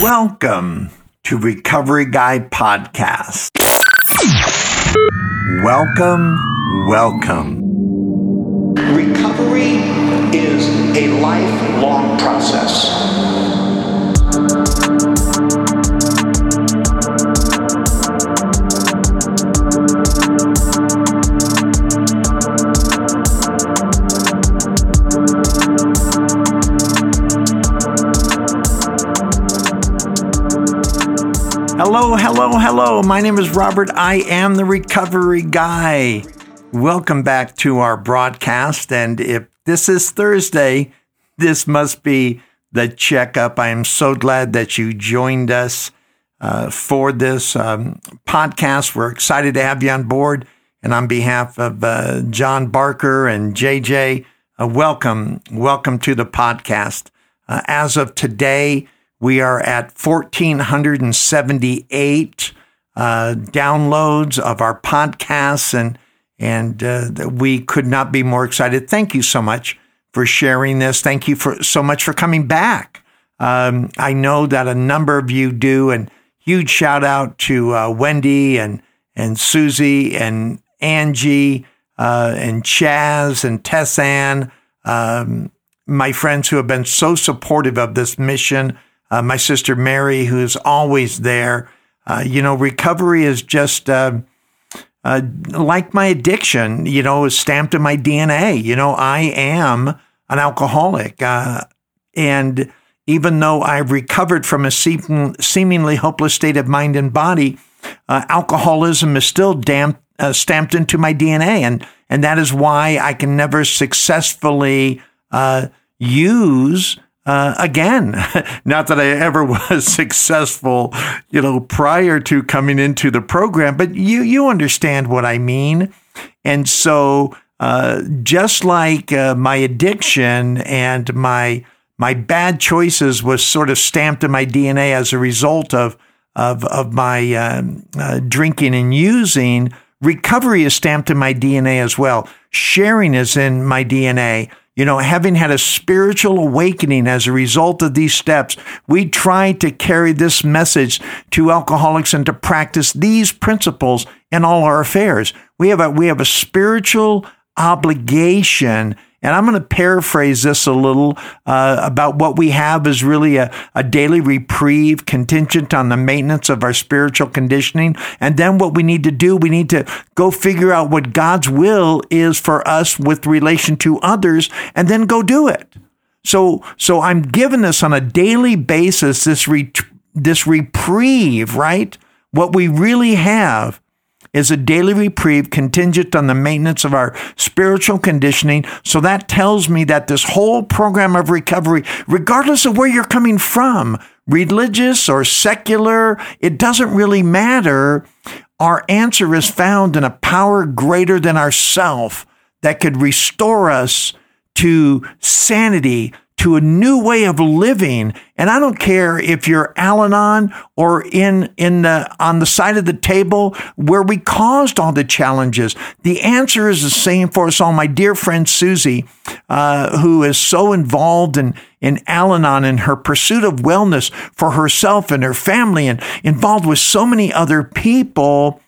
Welcome to Recovery Guy Podcast. Welcome. Recovery is a lifelong process. Hello. My name is Robert. I am the Recovery Guy. Welcome back to our broadcast. And if this is Thursday, this must be the checkup. I am so glad that you joined us for this podcast. We're excited to have you on board. And on behalf of John Barker and JJ, welcome to the podcast. As of today, we are at 1,478 downloads of our podcasts, and we could not be more excited. Thank you so much for sharing this. Thank you so much for coming back. I know that a number of you do, and huge shout out to Wendy and Susie and Angie and Chaz and Tessanne, my friends who have been so supportive of this mission. My sister, Mary, who is always there. Recovery is just like my addiction, is stamped in my DNA. I am an alcoholic. And even though I've recovered from a seemingly hopeless state of mind and body, alcoholism is still stamped into my DNA. And that is why I can never successfully use again, not that I ever was successful, prior to coming into the program, but you understand what I mean. And so, just like my addiction and my bad choices was sort of stamped in my DNA as a result of my drinking and using, recovery is stamped in my DNA as well. Sharing is in my DNA. Having had a spiritual awakening as a result of these steps, we try to carry this message to alcoholics and to practice these principles in all our affairs. We have a spiritual obligation, and I'm going to paraphrase this a little about what we have is really a daily reprieve contingent on the maintenance of our spiritual conditioning. And then what we need to do, we need to go figure out what God's will is for us with relation to others, and then go do it. So I'm given this on a daily basis, this reprieve, right? What we really have is a daily reprieve contingent on the maintenance of our spiritual conditioning. So that tells me that this whole program of recovery, regardless of where you're coming from, religious or secular, it doesn't really matter. Our answer is found in a power greater than ourself that could restore us to sanity, to a new way of living. And I don't care if you're Al-Anon or on the side of the table where we caused all the challenges. The answer is the same for us all. My dear friend Susie, who is so involved in Al-Anon and her pursuit of wellness for herself and her family and involved with so many other people,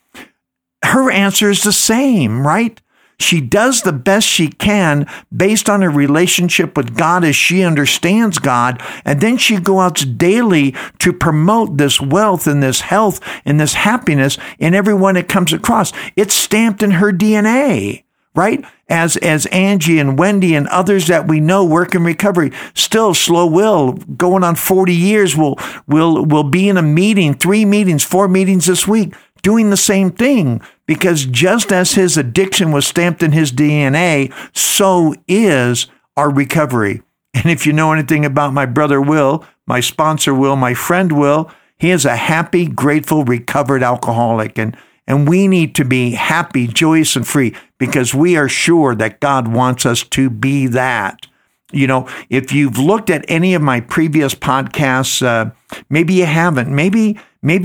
her answer is the same, right? She does the best she can based on her relationship with God as she understands God. And then she goes out daily to promote this wealth and this health and this happiness in everyone it comes across. It's stamped in her DNA, right? As Angie and Wendy and others that we know work in recovery, still Slow Will, going on 40 years, will be in a meeting, 3 meetings, 4 meetings this week, doing the same thing, because just as his addiction was stamped in his DNA, so is our recovery. And if you know anything about my brother Will, my sponsor Will, my friend Will, he is a happy, grateful, recovered alcoholic. And we need to be happy, joyous, and free, because we are sure that God wants us to be that. If you've looked at any of my previous podcasts, maybe you haven't. Maybe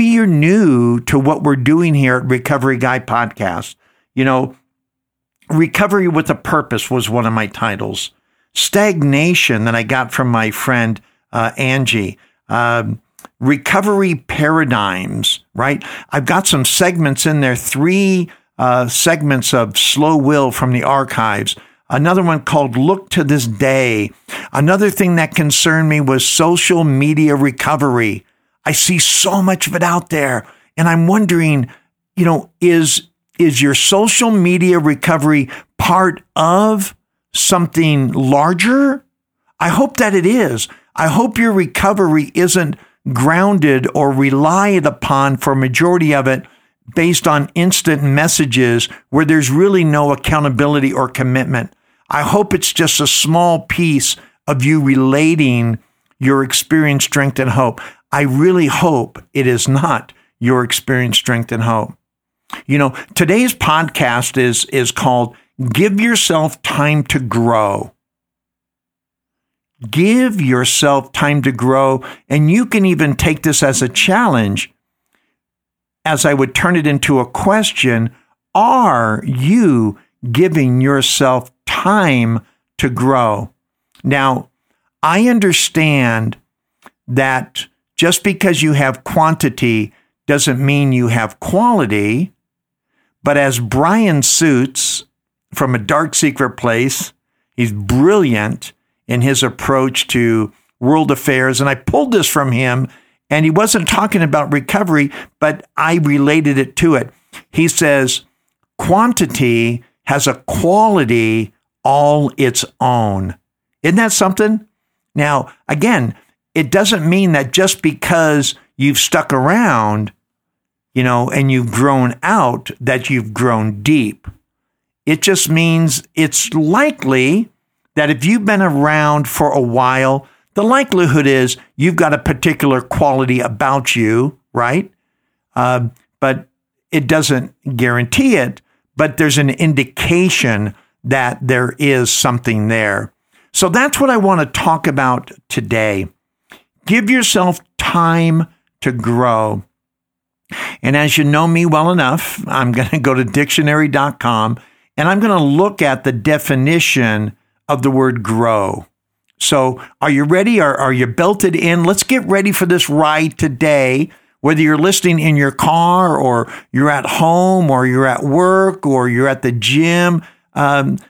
you're new to what we're doing here at Recovery Guy Podcast. Recovery with a Purpose was one of my titles. Stagnation that I got from my friend Angie, Recovery Paradigms, right? I've got some segments in there, three segments of Slow Will from the archives. Another one called Look to This Day. Another thing that concerned me was social media recovery. I see so much of it out there, and I'm wondering, you know, is your social media recovery part of something larger? I hope that it is. I hope your recovery isn't grounded or relied upon for a majority of it based on instant messages where there's really no accountability or commitment. I hope it's just a small piece of you relating your experience, strength, and hope. I really hope it is not your experience, strength, and hope. You know, today's podcast is called Give Yourself Time to Grow. Give yourself time to grow. And you can even take this as a challenge, as I would turn it into a question. Are you giving yourself time to grow? Now, I understand that just because you have quantity doesn't mean you have quality. But as Brian Suits from A Dark Secret Place, he's brilliant in his approach to world affairs. And I pulled this from him, and he wasn't talking about recovery, but I related it to it. He says, quantity has a quality all its own. Isn't that something? Now, again, it doesn't mean that just because you've stuck around, you know, and you've grown out, that you've grown deep. It just means it's likely that if you've been around for a while, the likelihood is you've got a particular quality about you, right? But it doesn't guarantee it, but there's an indication that there is something there. So that's what I want to talk about today. Give yourself time to grow. And as you know me well enough, I'm going to go to dictionary.com, and I'm going to look at the definition of the word grow. So are you ready? Are you belted in? Let's get ready for this ride today, whether you're listening in your car or you're at home or you're at work or you're at the gym.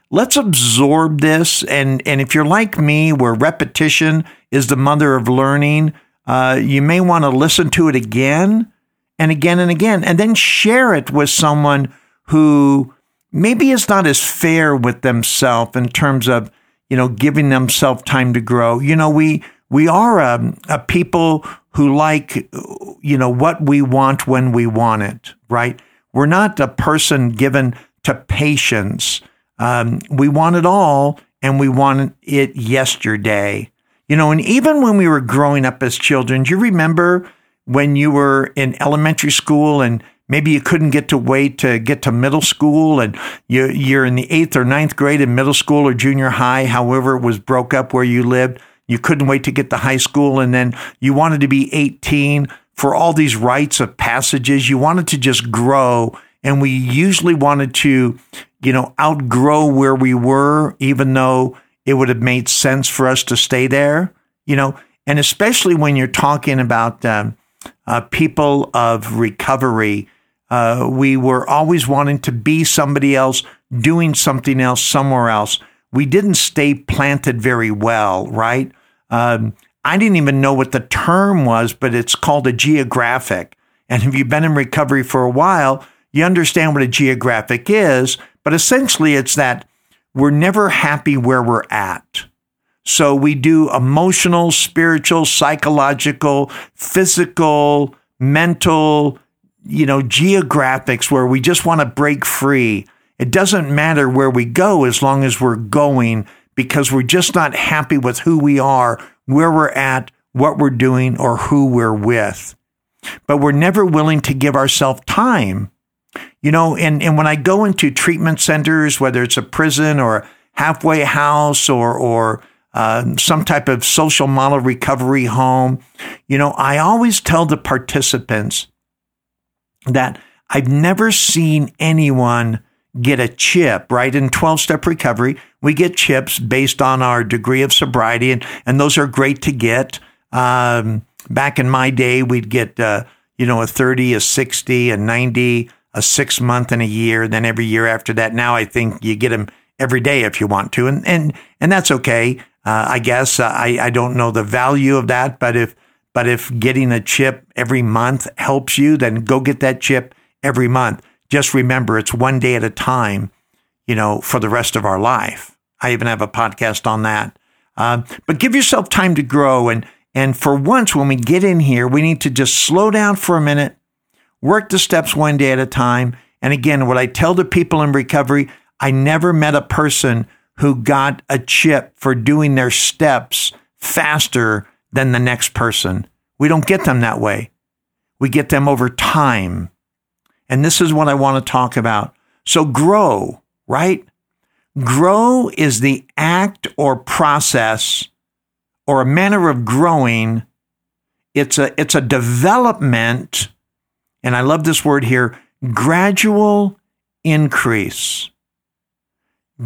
Let's absorb this. And if you're like me, where repetition is the mother of learning, you may want to listen to it again and again and again, and then share it with someone who maybe it's not as fair with themselves in terms of, you know, giving themselves time to grow. You know, we are a people who like, you know, what we want when we want it, right? We're not a person given to patience. We want it all, and we want it yesterday. You know, and even when we were growing up as children, do you remember when you were in elementary school and maybe you couldn't get to wait to get to middle school, and you're in the 8th or 9th grade in middle school or junior high, however it was broke up where you lived. You couldn't wait to get to high school, and then you wanted to be 18 for all these rites of passages. You wanted to just grow, and we usually wanted to, you know, outgrow where we were, even though it would have made sense for us to stay there, you know, and especially when you're talking about people of recovery. We were always wanting to be somebody else, doing something else somewhere else. We didn't stay planted very well, right? I didn't even know what the term was, but it's called a geographic. And if you've been in recovery for a while, you understand what a geographic is. But essentially, it's that we're never happy where we're at. So we do emotional, spiritual, psychological, physical, mental, you know, geographics where we just want to break free. It doesn't matter where we go as long as we're going, because we're just not happy with who we are, where we're at, what we're doing, or who we're with. But we're never willing to give ourselves time. You know, and when I go into treatment centers, whether it's a prison or a halfway house or some type of social model recovery home, you know, I always tell the participants that I've never seen anyone get a chip, right? In 12-step recovery, we get chips based on our degree of sobriety, and those are great to get. Back in my day, we'd get, a 30, a 60, a 90, a 6 month and a year. Then every year after that. Now I think you get them every day if you want to. And that's okay. I guess I don't know the value of that, but if getting a chip every month helps you, then go get that chip every month. Just remember, it's one day at a time, for the rest of our life. I even have a podcast on that. But give yourself time to grow. And for once, when we get in here, we need to just slow down for a minute, work the steps one day at a time. And again, what I tell the people in recovery, I never met a person who got a chip for doing their steps faster than the next person. We don't get them that way. We get them over time. And this is what I want to talk about. So grow, right? Grow is the act or process or a manner of growing. It's a development, and I love this word here, gradual increase.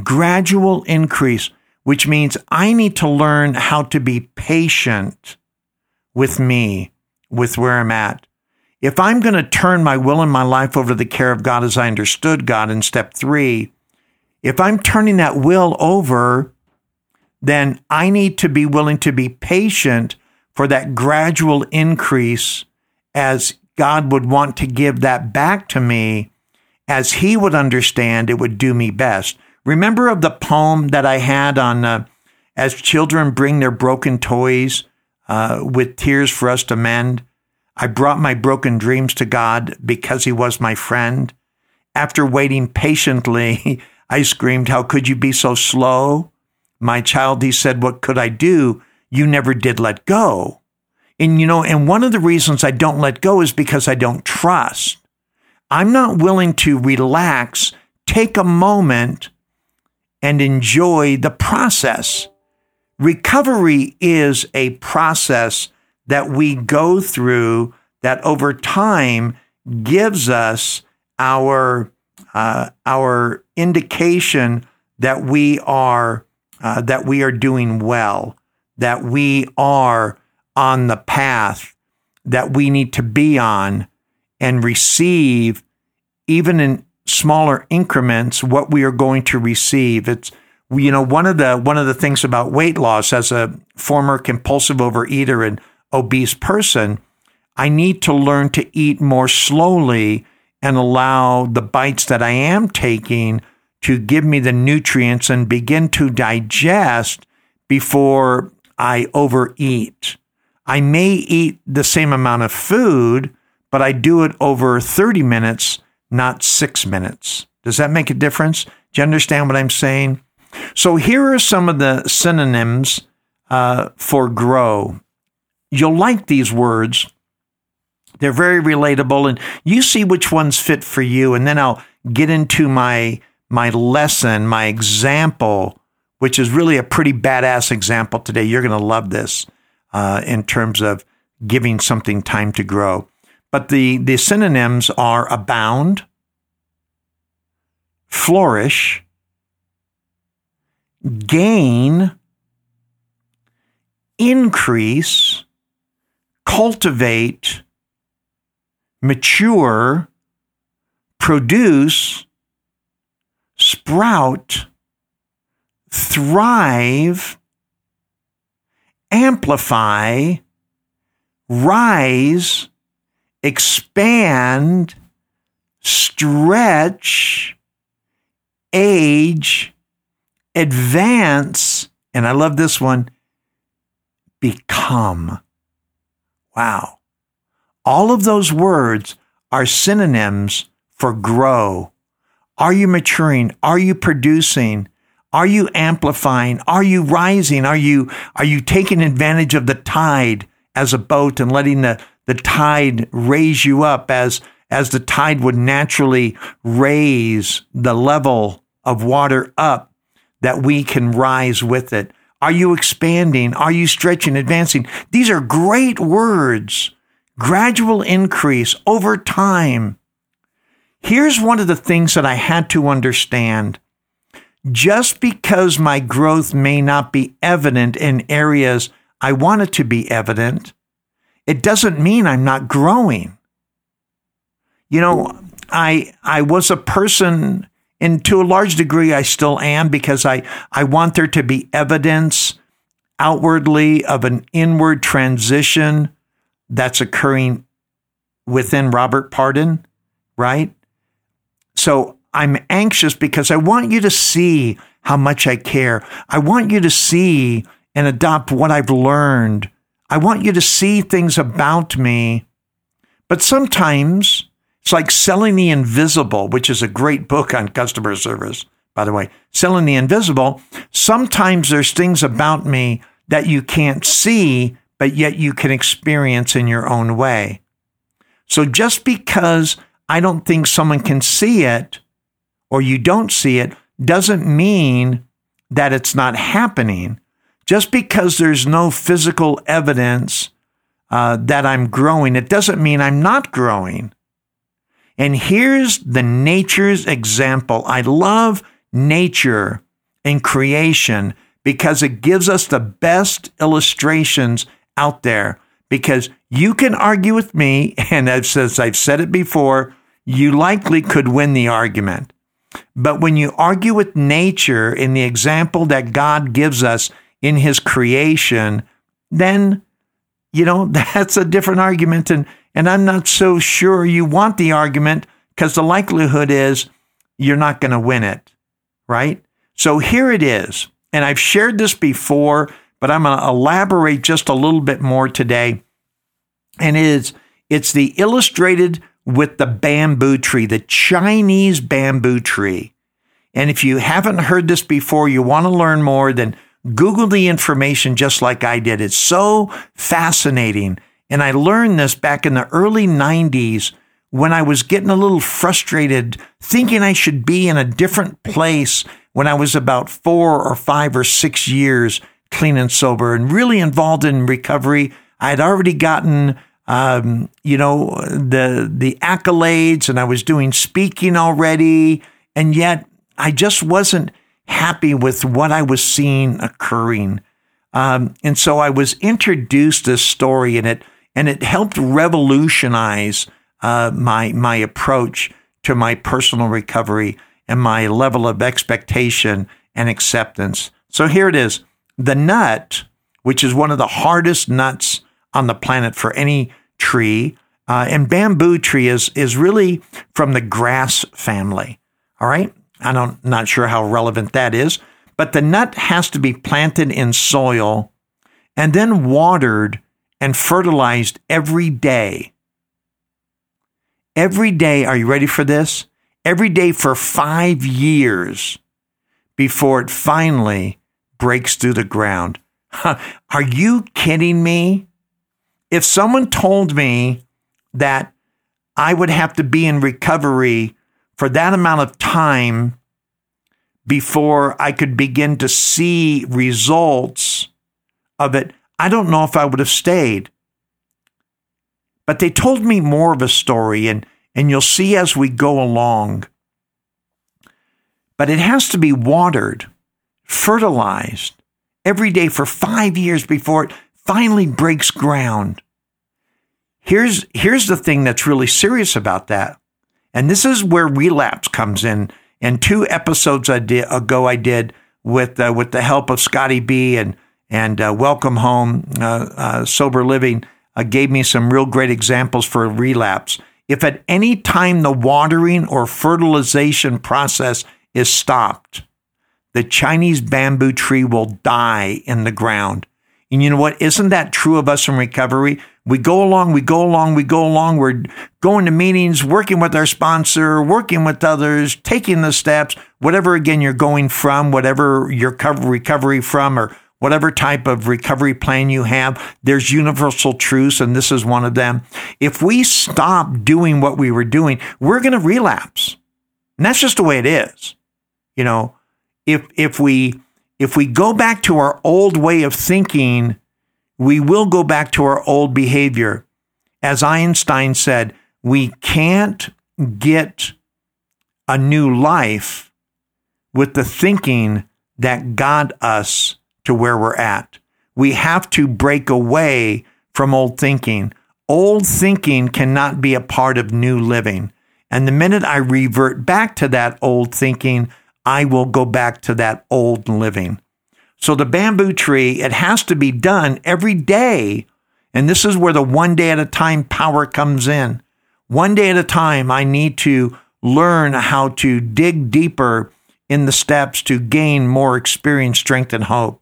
Gradual increase, which means I need to learn how to be patient with me, with where I'm at. If I'm going to turn my will and my life over to the care of God as I understood God in step 3, if I'm turning that will over, then I need to be willing to be patient for that gradual increase as God would want to give that back to me, as he would understand it would do me best. Remember of the poem that I had on as children bring their broken toys with tears for us to mend? I brought my broken dreams to God because he was my friend. After waiting patiently, I screamed, "How could you be so slow? My child," he said, "what could I do? You never did let go." And, and one of the reasons I don't let go is because I don't trust. I'm not willing to relax, take a moment, and enjoy the process. Recovery is a process that we go through that over time gives us our indication that we are doing well, that we are on the path that we need to be on, and receive, even in smaller increments, what we are going to receive. It's, one of the things about weight loss, as a former compulsive overeater and obese person, I need to learn to eat more slowly and allow the bites that I am taking to give me the nutrients and begin to digest before I overeat. I may eat the same amount of food, but I do it over 30 minutes, not 6 minutes. Does that make a difference? Do you understand what I'm saying? So here are some of the synonyms for grow. You'll like these words. They're very relatable, and you see which ones fit for you, and then I'll get into my lesson, my example, which is really a pretty badass example today. You're going to love this in terms of giving something time to grow. But the synonyms are abound, flourish, gain, increase, cultivate, mature, produce, sprout, thrive, amplify, rise, expand, stretch, age, advance, and I love this one, become. Wow. All of those words are synonyms for grow. Are you maturing? Are you producing? Are you amplifying? Are you rising? Are you taking advantage of the tide as a boat and letting the tide raise you up as the tide would naturally raise the level of water up that we can rise with it? Are you expanding? Are you stretching, advancing? These are great words. Gradual increase over time. Here's one of the things that I had to understand. Just because my growth may not be evident in areas I want it to be evident. It doesn't mean I'm not growing. You know, I was a person, and to a large degree I still am, because I want there to be evidence outwardly of an inward transition that's occurring within Robert Pardon, right? So I'm anxious because I want you to see how much I care. I want you to see and adopt what I've learned. I want you to see things about me. But sometimes it's like Selling the Invisible, which is a great book on customer service, by the way. Selling the Invisible. Sometimes there's things about me that you can't see, but yet you can experience in your own way. So just because I don't think someone can see it, or you don't see it, doesn't mean that it's not happening. Just because there's no physical evidence that I'm growing, it doesn't mean I'm not growing. And here's the nature's example. I love nature and creation because it gives us the best illustrations out there. Because you can argue with me, and as I've said it before, you likely could win the argument. But when you argue with nature in the example that God gives us in his creation, then, you know, that's a different argument. And I'm not so sure you want the argument, because the likelihood is you're not going to win it, right? So here it is. And I've shared this before, but I'm going to elaborate just a little bit more today. And it's the illustrated with the bamboo tree, the Chinese bamboo tree. And if you haven't heard this before, you want to learn more, then Google the information just like I did. It's so fascinating. And I learned this back in the early 90s when I was getting a little frustrated, thinking I should be in a different place when I was about 4 or 5 or 6 years clean and sober and really involved in recovery. I had already gotten the accolades, and I was doing speaking already, and yet I just wasn't happy with what I was seeing occurring. And so I was introduced this story, and it helped revolutionize my approach to my personal recovery and my level of expectation and acceptance. So here it is. The nut, which is one of the hardest nuts on the planet for any tree. And bamboo tree is really from the grass family. All right. I'm not sure how relevant that is, but the nut has to be planted in soil and then watered and fertilized every day. Every day. Are you ready for this? Every day for 5 years before it finally breaks through the ground. Are you kidding me? If someone told me that I would have to be in recovery for that amount of time before I could begin to see results of it, I don't know if I would have stayed. But they told me more of a story, and you'll see as we go along. But it has to be watered, fertilized, every day for 5 years before it finally breaks ground. Here's the thing that's really serious about that. And this is where relapse comes in. And 2 episodes ago I did with the help of Scotty B and Welcome Home, Sober Living, gave me some real great examples for relapse. If at any time the watering or fertilization process is stopped, the Chinese bamboo tree will die in the ground. And you know what? Isn't that true of us in recovery? We go along. We're going to meetings, working with our sponsor, working with others, taking the steps, whatever, again, you're going from, whatever your recovery from, or whatever type of recovery plan you have. There's universal truths, and this is one of them. If we stop doing what we were doing, we're going to relapse. And that's just the way it is. You know, if we go back to our old way of thinking, we will go back to our old behavior. As Einstein said, we can't get a new life with the thinking that got us to where we're at. We have to break away from old thinking. Old thinking cannot be a part of new living. And the minute I revert back to that old thinking, I will go back to that old living. So the bamboo tree, it has to be done every day. And this is where the one day at a time power comes in. One day at a time, I need to learn how to dig deeper in the steps to gain more experience, strength, and hope.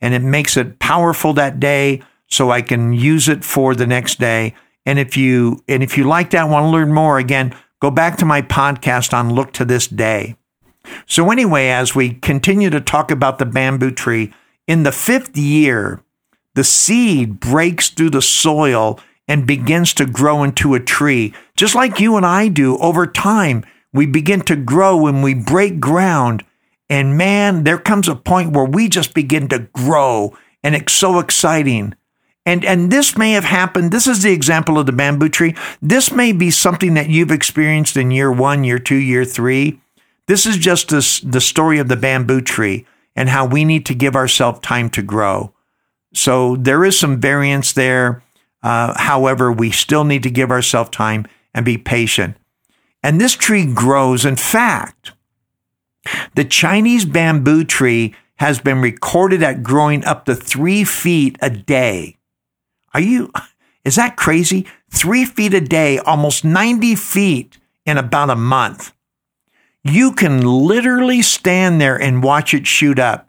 And it makes it powerful that day so I can use it for the next day. And if you like that, want to learn more, again, go back to my podcast on Look to This Day. So anyway, as we continue to talk about the bamboo tree, in the fifth year, the seed breaks through the soil and begins to grow into a tree. Just like you and I do over time, we begin to grow when we break ground. And man, there comes a point where we just begin to grow, and it's so exciting. And this may have happened. This is the example of the bamboo tree. This may be something that you've experienced in year one, year two, year three. This is just the story of the bamboo tree and how we need to give ourselves time to grow. So there is some variance there. However, we still need to give ourselves time and be patient. And this tree grows. In fact, the Chinese bamboo tree has been recorded at growing up to 3 feet a day. Is that crazy? 3 feet a day, almost 90 feet in about a month. You can literally stand there and watch it shoot up.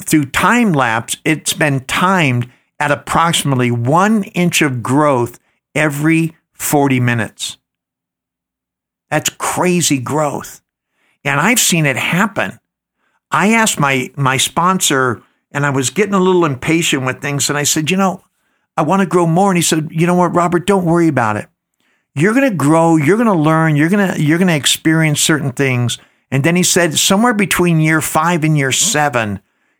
Through time lapse, it's been timed at approximately 1 inch of growth every 40 minutes. That's crazy growth. And I've seen it happen. I asked my sponsor, and I was getting a little impatient with things, and I said, I want to grow more. And he said, you know what, Robert, don't worry about it. You're going to grow, you're going to learn, you're going to experience certain things. And then he said, somewhere between year 5 and year 7,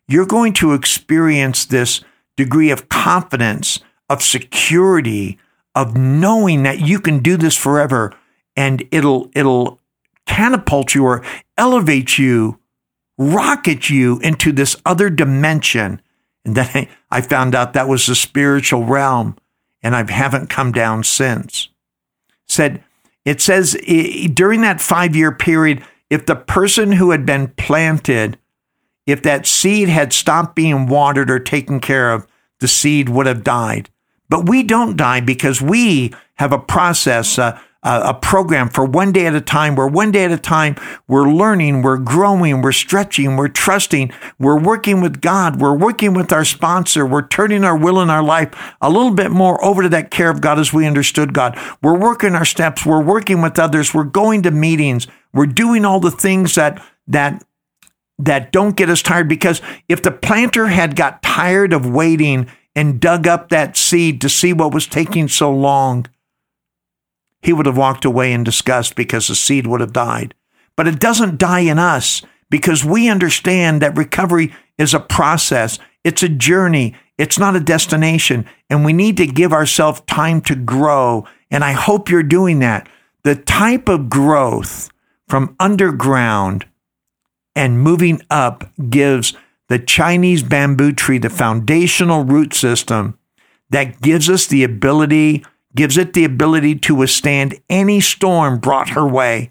you're going to experience this degree of confidence, of security, of knowing that you can do this forever, and it'll catapult you or elevate you, rocket you into this other dimension. And then I found out that was the spiritual realm, and I haven't come down since. It says during that 5-year period, if the person who had been planted, if that seed had stopped being watered or taken care of, the seed would have died. But we don't die because we have a process, a program for one day at a time, where one day at a time we're learning, we're growing, we're stretching, we're trusting, we're working with God, we're working with our sponsor, we're turning our will and our life a little bit more over to that care of God as we understood God. We're working our steps, we're working with others, we're going to meetings, we're doing all the things that don't get us tired, because if the planter had got tired of waiting and dug up that seed to see what was taking so long, he would have walked away in disgust because the seed would have died. But it doesn't die in us, because we understand that recovery is a process. It's a journey. It's not a destination. And we need to give ourselves time to grow. And I hope you're doing that. The type of growth from underground and moving up gives the Chinese bamboo tree the foundational root system that gives it the ability to withstand any storm brought her way.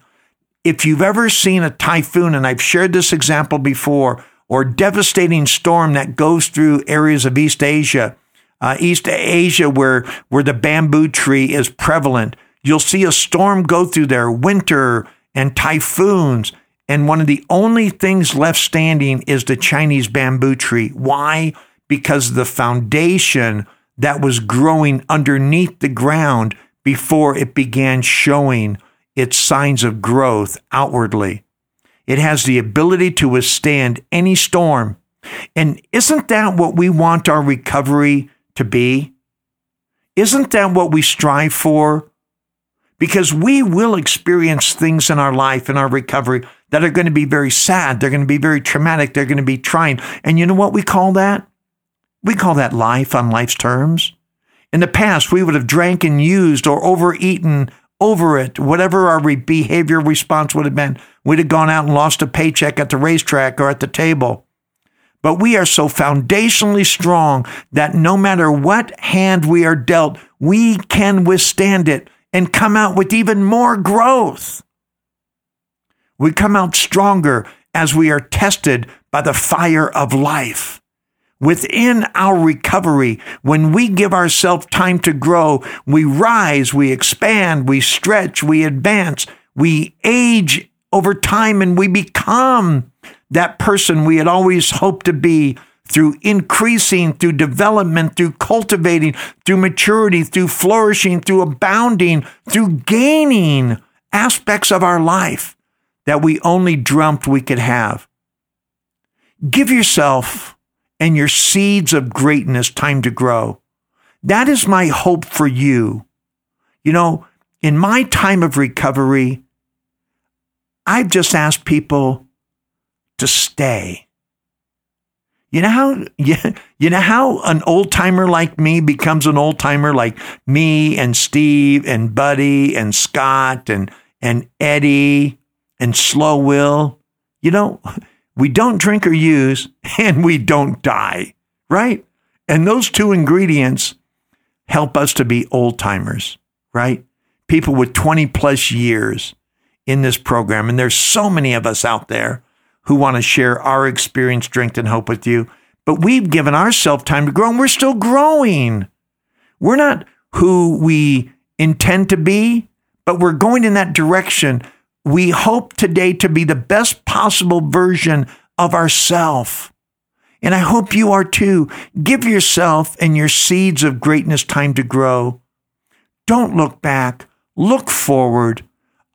If you've ever seen a typhoon, and I've shared this example before, or devastating storm that goes through areas of East Asia where the bamboo tree is prevalent, you'll see a storm go through there, winter and typhoons, and one of the only things left standing is the Chinese bamboo tree. Why? Because the foundation that was growing underneath the ground before it began showing its signs of growth outwardly. It has the ability to withstand any storm. And isn't that what we want our recovery to be? Isn't that what we strive for? Because we will experience things in our life, in our recovery, that are going to be very sad. They're going to be very traumatic. They're going to be trying. And you know what we call that? We call that life on life's terms. In the past, we would have drank and used or overeaten over it, whatever our behavior response would have been. We'd have gone out and lost a paycheck at the racetrack or at the table. But we are so foundationally strong that no matter what hand we are dealt, we can withstand it and come out with even more growth. We come out stronger as we are tested by the fire of life. Within our recovery, when we give ourselves time to grow, we rise, we expand, we stretch, we advance, we age over time, and we become that person we had always hoped to be through increasing, through development, through cultivating, through maturity, through flourishing, through abounding, through gaining aspects of our life that we only dreamt we could have. Give yourself and your seeds of greatness time to grow. That is my hope for you. You know, in my time of recovery, I've just asked people to stay. You know how an old-timer like me becomes an old-timer like me and Steve and Buddy and Scott and Eddie and Slow Will? You know, we don't drink or use, and we don't die, right? And those two ingredients help us to be old timers, right? People with 20 plus years in this program. And there's so many of us out there who want to share our experience, strength, and hope with you. But we've given ourselves time to grow, and we're still growing. We're not who we intend to be, but we're going in that direction. We hope today to be the best possible version of ourselves. And I hope you are too. Give yourself and your seeds of greatness time to grow. Don't look back. Look forward.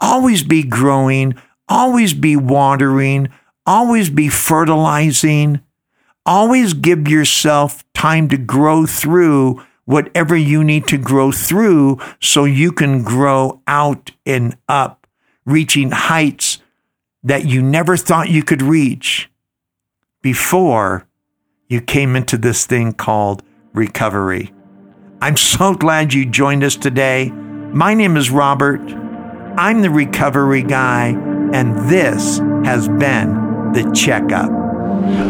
Always be growing. Always be watering. Always be fertilizing. Always give yourself time to grow through whatever you need to grow through so you can grow out and up, reaching heights that you never thought you could reach before you came into this thing called recovery. I'm so glad you joined us today. My name is Robert. I'm the Recovery Guy, and this has been The Checkup.